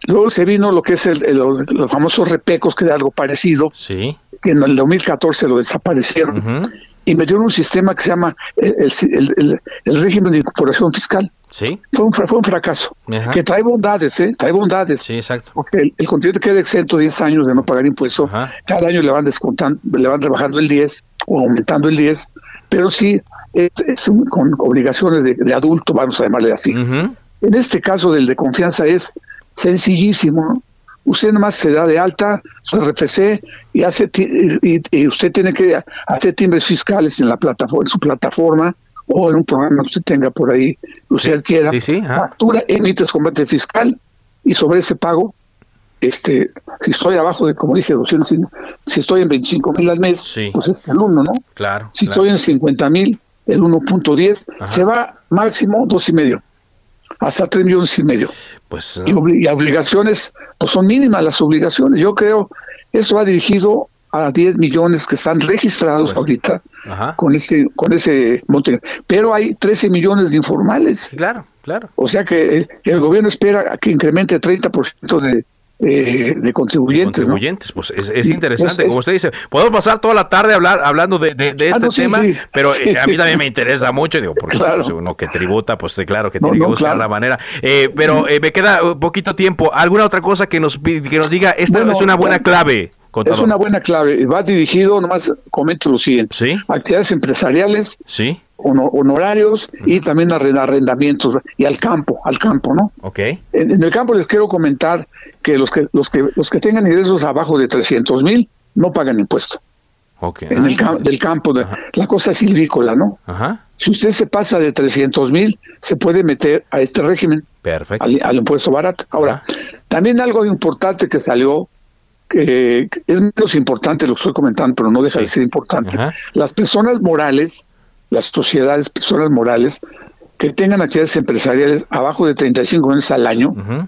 Luego se vino lo que es el, el, los famosos repecos, que era algo parecido. Sí. Que en el dos mil catorce lo desaparecieron. Uh-huh. Y metieron un sistema que se llama el, el, el, el régimen de incorporación fiscal. Sí. Fue un, fue un fracaso. Uh-huh. Que trae bondades, ¿eh? Trae bondades. Sí, exacto. Porque el, el contribuyente queda exento diez años de no pagar impuesto. Uh-huh. Cada año le van descontando, le van rebajando el diez o aumentando el diez, pero sí es, es un, con obligaciones de, de adulto, vamos a llamarle así. Uh-huh. En este caso del de confianza es sencillísimo, ¿no? Usted nomás se da de alta su R F C y hace y, y usted tiene que hacer timbres fiscales en la plataforma, en su plataforma o en un programa que usted tenga por ahí, usted sí, quiera, sí, sí, factura, emite el combate fiscal y sobre ese pago, Este, si estoy abajo de, como dije, doscientos, si estoy en veinticinco mil al mes, sí. pues es el uno, ¿no? Claro. Si claro. estoy en cincuenta mil, el uno punto diez, se va máximo dos y medio, hasta tres millones y medio. Pues, y, oblig- y obligaciones, pues son mínimas las obligaciones. Yo creo, eso va dirigido a diez millones que están registrados pues, ahorita ajá. con ese con ese monte. Pero hay trece millones de informales. Claro, claro. O sea que el, el gobierno espera que incremente treinta por ciento de Eh, de contribuyentes. De contribuyentes, ¿no? Pues es, es interesante, es, es, como usted dice. Podemos pasar toda la tarde hablar, hablando de, de, de ah, este no, sí, tema, sí, pero sí. A mí también me interesa mucho, digo, porque claro. Pues, uno que tributa, pues claro que no, tiene no, que buscar claro. la manera. Eh, pero eh, me queda poquito tiempo. ¿Alguna otra cosa que nos, que nos diga? Esta bueno, es una buena bueno, clave. Contador. Es una buena clave. Va dirigido, nomás comento lo siguiente. ¿Sí? Actividades empresariales. Sí. Honorarios y también arrendamientos y al campo, al campo, ¿no? Okay. En, en el campo les quiero comentar que los que los que los que tengan ingresos abajo de trescientos mil no pagan impuesto. Okay. En ah, el cam, del campo de, la cosa es silvícola, ¿no? Ajá. Si usted se pasa de trescientos mil se puede meter a este régimen. Perfecto. Al, al impuesto barato. Ahora, ajá. También algo importante que salió. Eh, es menos importante lo que estoy comentando, pero no deja sí. de ser importante. Ajá. Las personas morales, las sociedades, personas morales que tengan actividades empresariales abajo de treinta y cinco millones al año, uh-huh.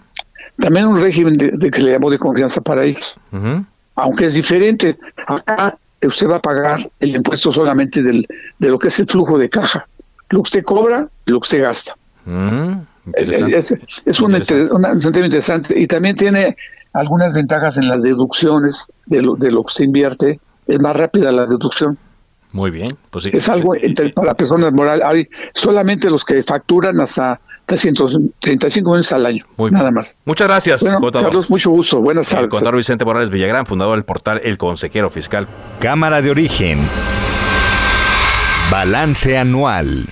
también un régimen de, de que le llamo de confianza para ellos. Uh-huh. Aunque es diferente, acá usted va a pagar el impuesto solamente del, de lo que es el flujo de caja. Lo que usted cobra, lo que usted gasta. Uh-huh. Es, es, es un sentido interesante. Y también tiene algunas ventajas en las deducciones de lo, de lo que se invierte. Es más rápida la deducción. Muy bien. Pues sí. Es algo entre, para personas morales. Hay solamente los que facturan hasta trescientos treinta y cinco millones al año. Muy nada bien. Más. Muchas gracias, bueno, contador. Carlos, mucho gusto. Buenas tardes. El contador Vicente Morales Villagrán, fundador del portal El Consejero Fiscal. Cámara de Origen. Balance anual.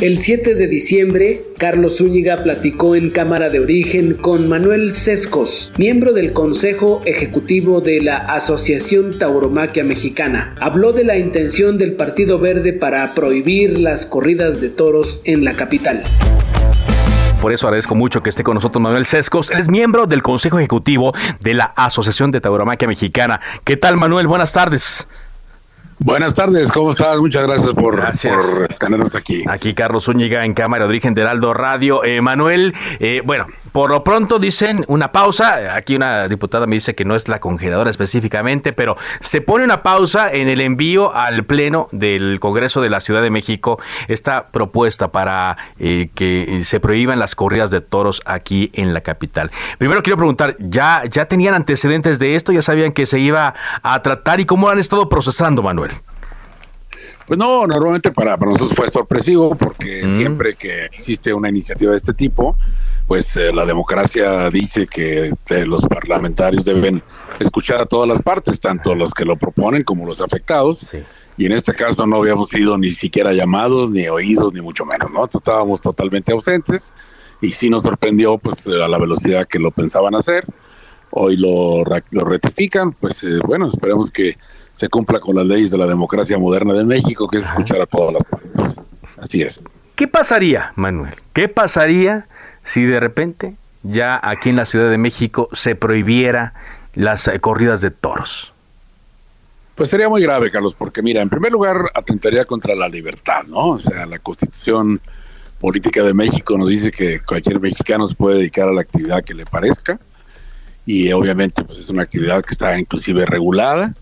El siete de diciembre, Carlos Zúñiga platicó en Cámara de Origen con Manuel Sescos, miembro del Consejo Ejecutivo de la Asociación Tauromaquia Mexicana. Habló de la intención del Partido Verde para prohibir las corridas de toros en la capital. Por eso agradezco mucho que esté con nosotros Manuel Sescos. Él es miembro del Consejo Ejecutivo de la Asociación de Tauromaquia Mexicana. ¿Qué tal, Manuel? Buenas tardes. Buenas tardes, ¿cómo estás? Muchas gracias por, gracias por tenernos aquí. Aquí Carlos Zúñiga en Cámara de Origen de Heraldo Radio. Eh, Manuel, eh, bueno, por lo pronto dicen una pausa. Aquí una diputada me dice que no es la congeladora específicamente, pero se pone una pausa en el envío al Pleno del Congreso de la Ciudad de México esta propuesta para eh, que se prohíban las corridas de toros aquí en la capital. Primero quiero preguntar, ¿ya, ya tenían antecedentes de esto? ¿Ya sabían que se iba a tratar? ¿Y cómo han estado procesando, Manuel? Pues no, normalmente para, para nosotros fue sorpresivo porque mm. siempre que existe una iniciativa de este tipo, pues eh, la democracia dice que eh, los parlamentarios deben escuchar a todas las partes, tanto los que lo proponen como los afectados. Sí. Y en este caso no habíamos sido ni siquiera llamados, ni oídos, ni mucho menos, ¿no? Entonces estábamos totalmente ausentes y sí nos sorprendió pues a la velocidad que lo pensaban hacer. Hoy lo, lo ratifican, pues eh, bueno, esperemos que se cumpla con las leyes de la democracia moderna de México, que es escuchar a todas las partes. Así es. ¿Qué pasaría, Manuel? ¿Qué pasaría si de repente ya aquí en la Ciudad de México se prohibiera las corridas de toros? Pues sería muy grave, Carlos, porque mira, en primer lugar atentaría contra la libertad, ¿no? O sea, la Constitución Política de México nos dice que cualquier mexicano se puede dedicar a la actividad que le parezca y obviamente pues es una actividad que está inclusive regulada.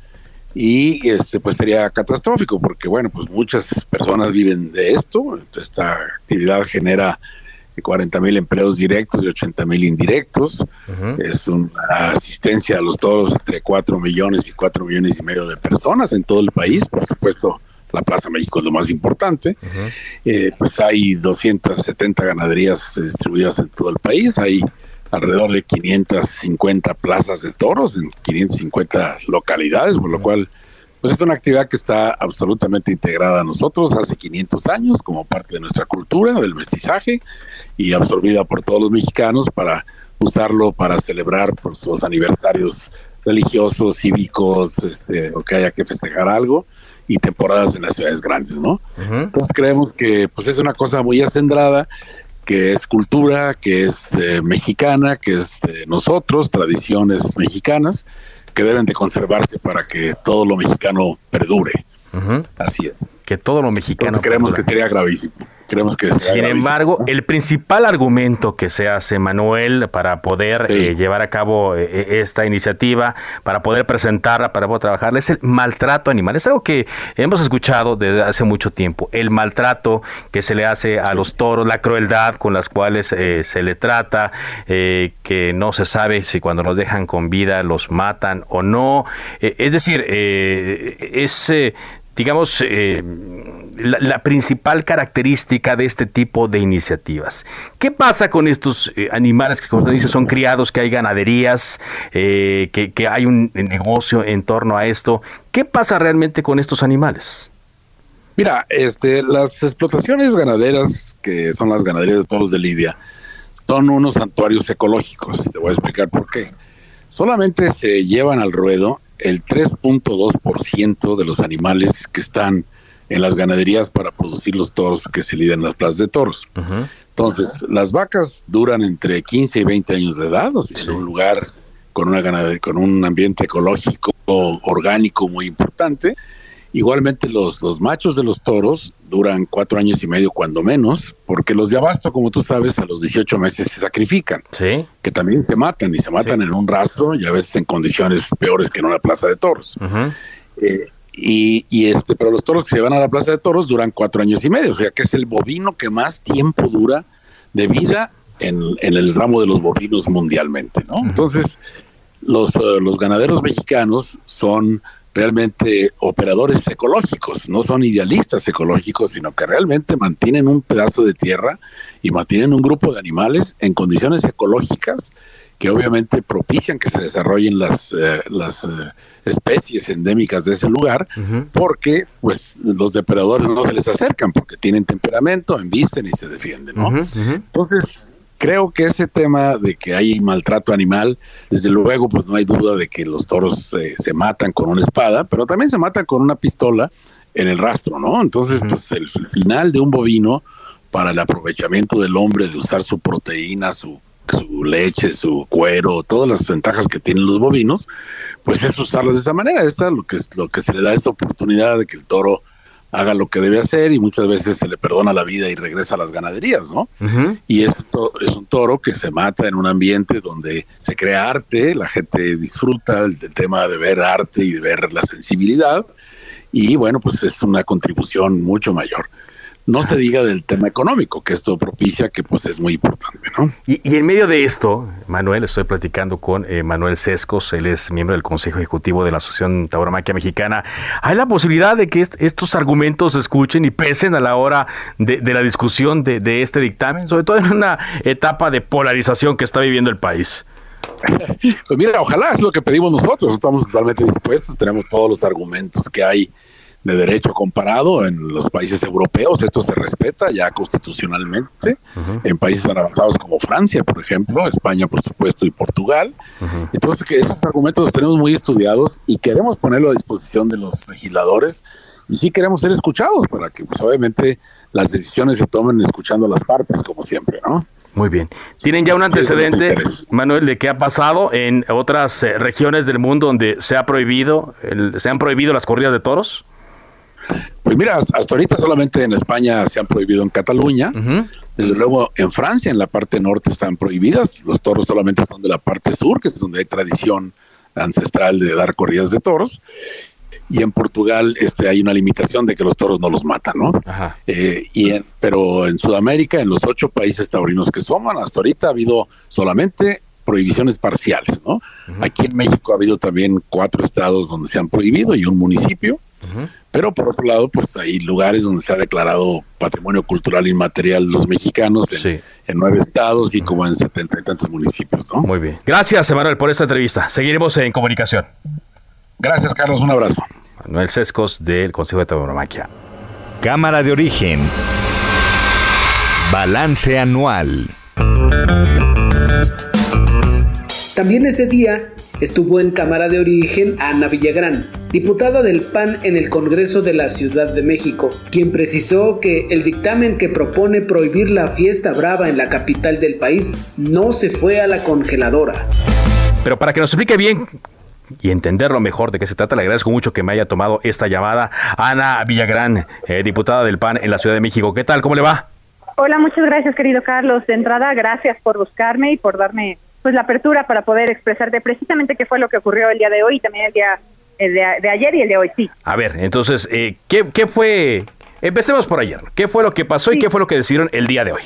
Y este pues sería catastrófico porque bueno pues muchas personas viven de esto. Esta actividad genera cuarenta mil empleos directos y ochenta mil indirectos. Uh-huh. Es una asistencia a los toros entre cuatro millones y cuatro millones y medio de personas en todo el país. Por supuesto la Plaza México es lo más importante. Uh-huh. eh, pues hay doscientas setenta ganaderías distribuidas en todo el país. Hay alrededor de quinientas cincuenta plazas de toros en quinientas cincuenta localidades, por lo cual pues es una actividad que está absolutamente integrada a nosotros hace quinientos años como parte de nuestra cultura, del mestizaje y absorbida por todos los mexicanos para usarlo para celebrar pues, los aniversarios religiosos, cívicos, este, o que haya que festejar algo y temporadas en las ciudades grandes, ¿no? Uh-huh. Entonces creemos que pues es una cosa muy acendrada que es cultura, que es eh, mexicana, que es de nosotros, tradiciones mexicanas, que deben de conservarse para que todo lo mexicano perdure. Uh-huh. Así es. que todo lo mexicano... Entonces creemos que sería gravísimo. Creemos que sería Sin gravísimo. embargo, el principal argumento que se hace, Manuel, para poder sí. eh, llevar a cabo eh, esta iniciativa, para poder presentarla, para poder trabajarla, es el maltrato animal. Es algo que hemos escuchado desde hace mucho tiempo. El maltrato que se le hace a los toros, la crueldad con las cuales eh, se les trata, eh, que no se sabe si cuando los dejan con vida los matan o no. Eh, es decir, eh, es... Eh, digamos, eh, la, la principal característica de este tipo de iniciativas. ¿Qué pasa con estos eh, animales que, como tú dices, son criados, que hay ganaderías, eh, que, que hay un negocio en torno a esto? ¿Qué pasa realmente con estos animales? Mira, este, las explotaciones ganaderas, que son las ganaderías de toros de lidia, son unos santuarios ecológicos. Te voy a explicar por qué. Solamente se llevan al ruedo el tres punto dos por ciento de los animales que están en las ganaderías para producir los toros que se lidian en las plazas de toros. Uh-huh. Entonces, uh-huh. las vacas duran entre quince y veinte años de edad, o sea, sí. en un lugar con una ganadería, con un ambiente ecológico orgánico muy importante. Igualmente, los, los machos de los toros duran cuatro años y medio cuando menos, porque los de abasto, como tú sabes, a los dieciocho meses se sacrifican, sí. que también se matan, y se matan sí. en un rastro y a veces en condiciones peores que en una plaza de toros. Uh-huh. Eh, y, y este, pero los toros que se llevan a la plaza de toros duran cuatro años y medio, o sea que es el bovino que más tiempo dura de vida en, en el ramo de los bovinos mundialmente, ¿no? Uh-huh. Entonces, los, uh, los ganaderos mexicanos son... realmente operadores ecológicos, no son idealistas ecológicos, sino que realmente mantienen un pedazo de tierra y mantienen un grupo de animales en condiciones ecológicas que obviamente propician que se desarrollen las, eh, las eh, especies endémicas de ese lugar, uh-huh. porque pues los depredadores no se les acercan, porque tienen temperamento, embisten y se defienden, ¿no? Uh-huh, uh-huh. Entonces... creo que ese tema de que hay maltrato animal, desde luego, pues no hay duda de que los toros se, se matan con una espada, pero también se matan con una pistola en el rastro, ¿no? Entonces, uh-huh. pues el final de un bovino para el aprovechamiento del hombre de usar su proteína, su, su leche, su cuero, todas las ventajas que tienen los bovinos, pues es usarlos de esa manera. Esta lo que, lo que se le da es oportunidad de que el toro haga lo que debe hacer, y muchas veces se le perdona la vida y regresa a las ganaderías, ¿no? Uh-huh. Y es, to- es un toro que se mata en un ambiente donde se crea arte, la gente disfruta el, el tema de ver arte y de ver la sensibilidad, y bueno, pues es una contribución mucho mayor. No se diga del tema económico, que esto propicia, que pues es muy importante, ¿no? Y, y en medio de esto, Manuel, estoy platicando con eh, Manuel Sescos, él es miembro del Consejo Ejecutivo de la Asociación Tauromaquia Mexicana. ¿Hay la posibilidad de que est- estos argumentos se escuchen y pesen a la hora de, de la discusión de, de este dictamen? Sobre todo en una etapa de polarización que está viviendo el país. Pues mira, ojalá, es lo que pedimos nosotros. Estamos totalmente dispuestos, tenemos todos los argumentos que hay de derecho comparado en los países europeos. Esto se respeta ya constitucionalmente, uh-huh. en países tan avanzados como Francia, por ejemplo, España, por supuesto, y Portugal. Uh-huh. Entonces, que esos argumentos los tenemos muy estudiados y queremos ponerlo a disposición de los legisladores, y sí queremos ser escuchados para que, pues, obviamente, las decisiones se tomen escuchando las partes, como siempre, ¿no? Muy bien. ¿Tienen ya un antecedente, sí, Manuel, de qué ha pasado en otras eh, regiones del mundo donde se ha prohibido, el, se han prohibido las corridas de toros? Pues mira, hasta ahorita solamente en España se han prohibido, en Cataluña, uh-huh. desde luego en Francia, en la parte norte están prohibidas, los toros solamente son de la parte sur, que es donde hay tradición ancestral de dar corridas de toros, y en Portugal este, hay una limitación de que los toros no los matan, ¿no? Ajá. Eh, y en, pero en Sudamérica, en los ocho países taurinos que somos, hasta ahorita ha habido solamente prohibiciones parciales, ¿no? Uh-huh. Aquí en México ha habido también cuatro estados donde se han prohibido y un municipio, uh-huh. pero por otro lado, pues hay lugares donde se ha declarado patrimonio cultural inmaterial los mexicanos en, sí. en nueve estados y como en setenta y tantos municipios, ¿no? Muy bien. Gracias, Emanuel, por esta entrevista. Seguiremos en comunicación. Gracias, Carlos. Un abrazo. Manuel Sescos, del Consejo de Tauromaquia. Cámara de Origen. Balance anual. También ese día estuvo en Cámara de Origen Ana Villagrán, diputada del P A N en el Congreso de la Ciudad de México, quien precisó que el dictamen que propone prohibir la fiesta brava en la capital del país no se fue a la congeladora. Pero para que nos explique bien y entenderlo mejor de qué se trata. Le agradezco mucho que me haya tomado esta llamada. Ana Villagrán, eh, diputada del P A N en la Ciudad de México. ¿Qué tal? ¿Cómo le va? Hola, muchas gracias, querido Carlos. De entrada, gracias por buscarme y por darme pues la apertura para poder expresarte precisamente qué fue lo que ocurrió el día de hoy y también el día el de, de ayer y el de hoy, sí. A ver, entonces, eh, ¿qué, qué fue? Empecemos por ayer. ¿Qué fue lo que pasó sí. y qué fue lo que decidieron el día de hoy?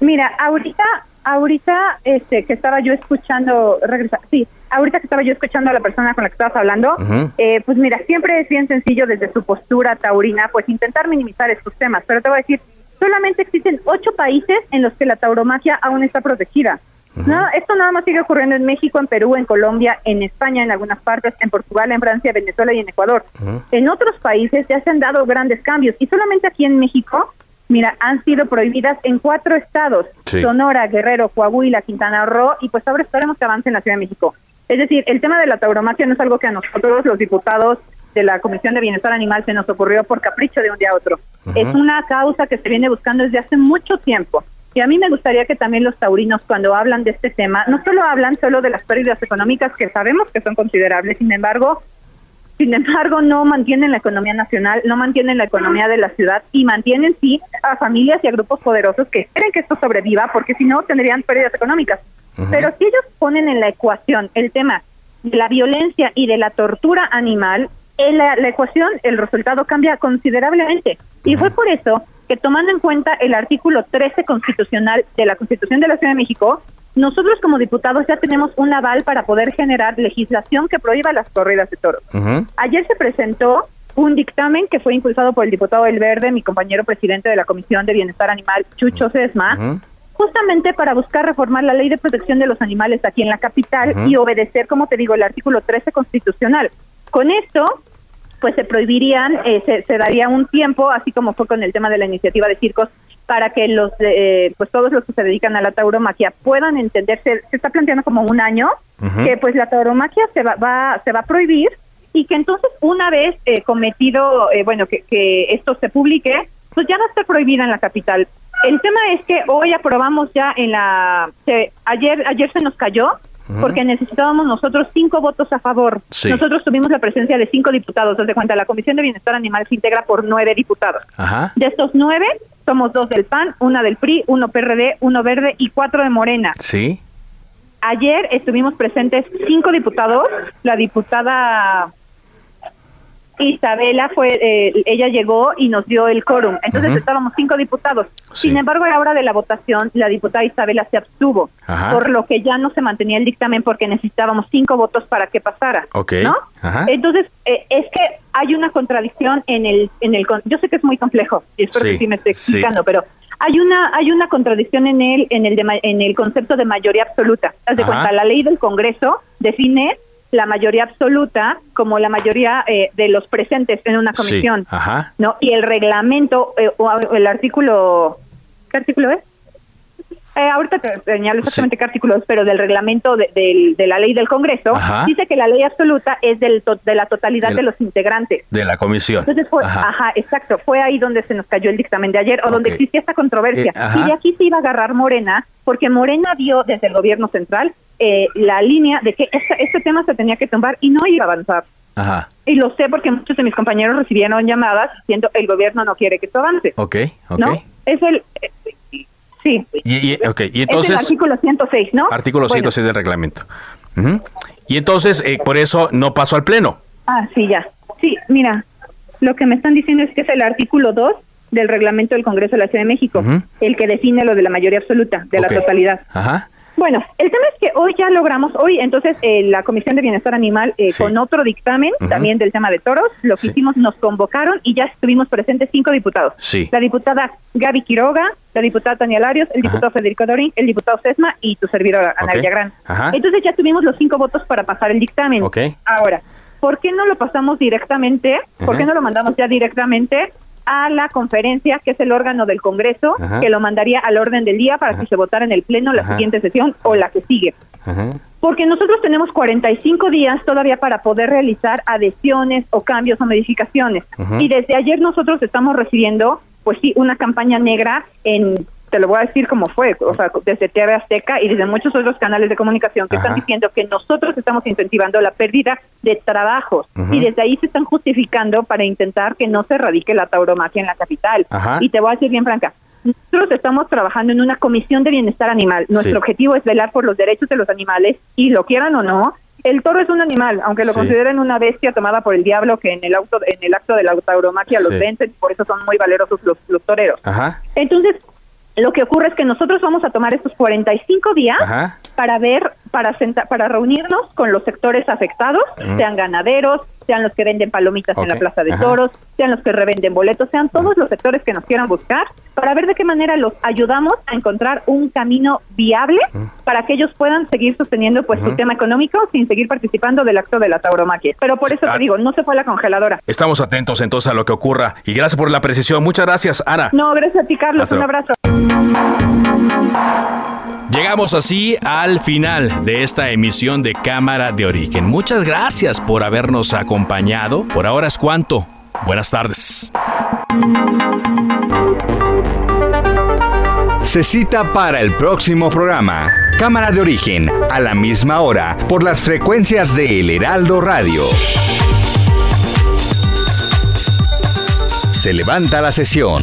Mira, ahorita... Ahorita este, que estaba yo escuchando, regresa, sí, ahorita que estaba yo escuchando a la persona con la que estabas hablando, uh-huh. eh, pues mira, siempre es bien sencillo desde su postura taurina, pues intentar minimizar estos temas, pero te voy a decir, solamente existen ocho países en los que la tauromaquia aún está protegida, uh-huh. ¿no? Esto nada más sigue ocurriendo en México, en Perú, en Colombia, en España, en algunas partes, en Portugal, en Francia, Venezuela y en Ecuador. Uh-huh. En otros países ya se han dado grandes cambios y solamente aquí en México... Mira, han sido prohibidas en cuatro estados, sí. Sonora, Guerrero, Coahuila, Quintana Roo, y pues ahora esperemos que avance en la Ciudad de México. Es decir, el tema de la tauromaquia no es algo que a nosotros, los diputados de la Comisión de Bienestar Animal, se nos ocurrió por capricho de un día a otro. Uh-huh. Es una causa que se viene buscando desde hace mucho tiempo. Y a mí me gustaría que también los taurinos, cuando hablan de este tema, no solo hablan solo de las pérdidas económicas, que sabemos que son considerables, sin embargo... Sin embargo, no mantienen la economía nacional, no mantienen la economía de la ciudad y mantienen, sí, a familias y a grupos poderosos que esperen que esto sobreviva porque si no tendrían pérdidas económicas. Uh-huh. Pero si ellos ponen en la ecuación el tema de la violencia y de la tortura animal, en la, la ecuación el resultado cambia considerablemente. Y fue por eso que tomando en cuenta el artículo trece constitucional de la Constitución de la Ciudad de México, nosotros como diputados ya tenemos un aval para poder generar legislación que prohíba las corridas de toros. Uh-huh. Ayer se presentó un dictamen que fue impulsado por el diputado del Verde, mi compañero presidente de la Comisión de Bienestar Animal, Chucho Sesma, uh-huh. justamente para buscar reformar la Ley de Protección de los Animales aquí en la capital uh-huh. y obedecer, como te digo, el artículo trece constitucional. Con esto, pues se prohibirían, eh, se, se daría un tiempo, así como fue con el tema de la iniciativa de circos, para que los eh, pues todos los que se dedican a la tauromaquia puedan entenderse, se está planteando como un año uh-huh. que pues la tauromaquia se va, va se va a prohibir y que entonces una vez eh, cometido eh, bueno que, que esto se publique pues ya va a estar prohibida en la capital. El tema es que hoy aprobamos ya en la se, ayer ayer se nos cayó uh-huh. porque necesitábamos nosotros cinco votos a favor. Sí. Nosotros tuvimos la presencia de cinco diputados. Desde cuenta la Comisión de Bienestar Animal se integra por nueve diputados. Ajá. De estos nueve somos dos del P A N, una del P R I, uno P R D, uno Verde y cuatro de Morena. Sí. Ayer estuvimos presentes cinco diputados. La diputada Isabela fue, eh, ella llegó y nos dio el quórum. Entonces uh-huh. estábamos cinco diputados. Sí. Sin embargo, a la hora de la votación, la diputada Isabela se abstuvo, ajá. por lo que ya no se mantenía el dictamen porque necesitábamos cinco votos para que pasara. Okay. ¿No? Ajá. Entonces, eh, es que hay una contradicción en el en el yo sé que es muy complejo y espero sí, que sí me esté explicando sí. pero hay una hay una contradicción en el en el de, en el concepto de mayoría absoluta. Haz de cuenta, la ley del Congreso define la mayoría absoluta como la mayoría eh, de los presentes en una comisión. Sí, ajá. No, y el reglamento eh, o el artículo ¿qué artículo es? Eh, ahorita te señalo exactamente sí. qué artículos, pero del reglamento de, de, de la ley del Congreso, ajá. dice que la ley absoluta es del to, de la totalidad de, de los integrantes. De la comisión. Entonces fue, ajá. ajá, exacto, fue ahí donde se nos cayó el dictamen de ayer, o okay. donde existía esta controversia. Eh, y de aquí se iba a agarrar Morena, porque Morena vio desde el gobierno central eh, la línea de que este, este tema se tenía que tumbar y no iba a avanzar. Ajá. Y lo sé porque muchos de mis compañeros recibieron llamadas diciendo el gobierno no quiere que esto avance. Ok, ok. ¿No? Es el... Eh, Sí. Y, y, okay. y entonces, es el artículo ciento seis, ¿no? Artículo ciento seis bueno. del reglamento. Uh-huh. Y entonces, eh, por eso no pasó al Pleno. Ah, sí, ya. Sí, mira, lo que me están diciendo es que es el artículo dos del reglamento del Congreso de la Ciudad de México, uh-huh. el que define lo de la mayoría absoluta, de okay. la totalidad. Ajá. Bueno, el tema es que hoy ya logramos, hoy entonces eh, la Comisión de Bienestar Animal eh, sí. con otro dictamen, uh-huh. también del tema de toros, lo que sí. hicimos, nos convocaron y ya estuvimos presentes cinco diputados. Sí. La diputada Gaby Quiroga, la diputada Tania Larios, el diputado ajá. Federico Dorín, el diputado Sesma y tu servidora, Ana okay. Villagrán. Ajá. Entonces ya tuvimos los cinco votos para pasar el dictamen. Okay. Ahora, ¿por qué no lo pasamos directamente? Uh-huh. ¿Por qué no lo mandamos ya directamente a la conferencia, que es el órgano del Congreso, ajá. que lo mandaría al orden del día para ajá. que se votara en el Pleno la ajá. siguiente sesión o la que sigue? Ajá. Porque nosotros tenemos cuarenta y cinco días todavía para poder realizar adhesiones o cambios o modificaciones. Ajá. Y desde ayer nosotros estamos recibiendo, pues sí, una campaña negra en te lo voy a decir como fue, o sea, desde T V Azteca y desde muchos otros canales de comunicación que Ajá. están diciendo que nosotros estamos incentivando la pérdida de trabajos uh-huh. y desde ahí se están justificando para intentar que no se erradique la tauromaquia en la capital. Ajá. Y te voy a decir bien franca, nosotros estamos trabajando en una comisión de bienestar animal, nuestro sí. objetivo es velar por los derechos de los animales y lo quieran o no, el toro es un animal, aunque lo sí. consideren una bestia tomada por el diablo que en el auto, en el acto de la tauromaquia sí. los vencen, por eso son muy valerosos los, los toreros. Ajá. Entonces, lo que ocurre es que nosotros vamos a tomar estos cuarenta y cinco días Ajá. para ver, para senta, para reunirnos con los sectores afectados, mm. sean ganaderos, sean los que venden palomitas okay. en la Plaza de Ajá. Toros, sean los que revenden boletos, sean todos los sectores que nos quieran buscar, para ver de qué manera los ayudamos a encontrar un camino viable mm. para que ellos puedan seguir sosteniendo pues mm. su tema económico sin seguir participando del acto de la tauromaquia. Pero por eso ah. te digo, no se fue a la congeladora. Estamos atentos entonces a lo que ocurra y gracias por la precisión. Muchas gracias, Ana. No, gracias a ti, Carlos. Hasta un abrazo. Llegamos así al final de esta emisión de Cámara de Origen. Muchas gracias por habernos acompañado. Por ahora es cuanto. Buenas tardes. Se cita para el próximo programa. Cámara de Origen, a la misma hora, por las frecuencias de El Heraldo Radio. Se levanta la sesión.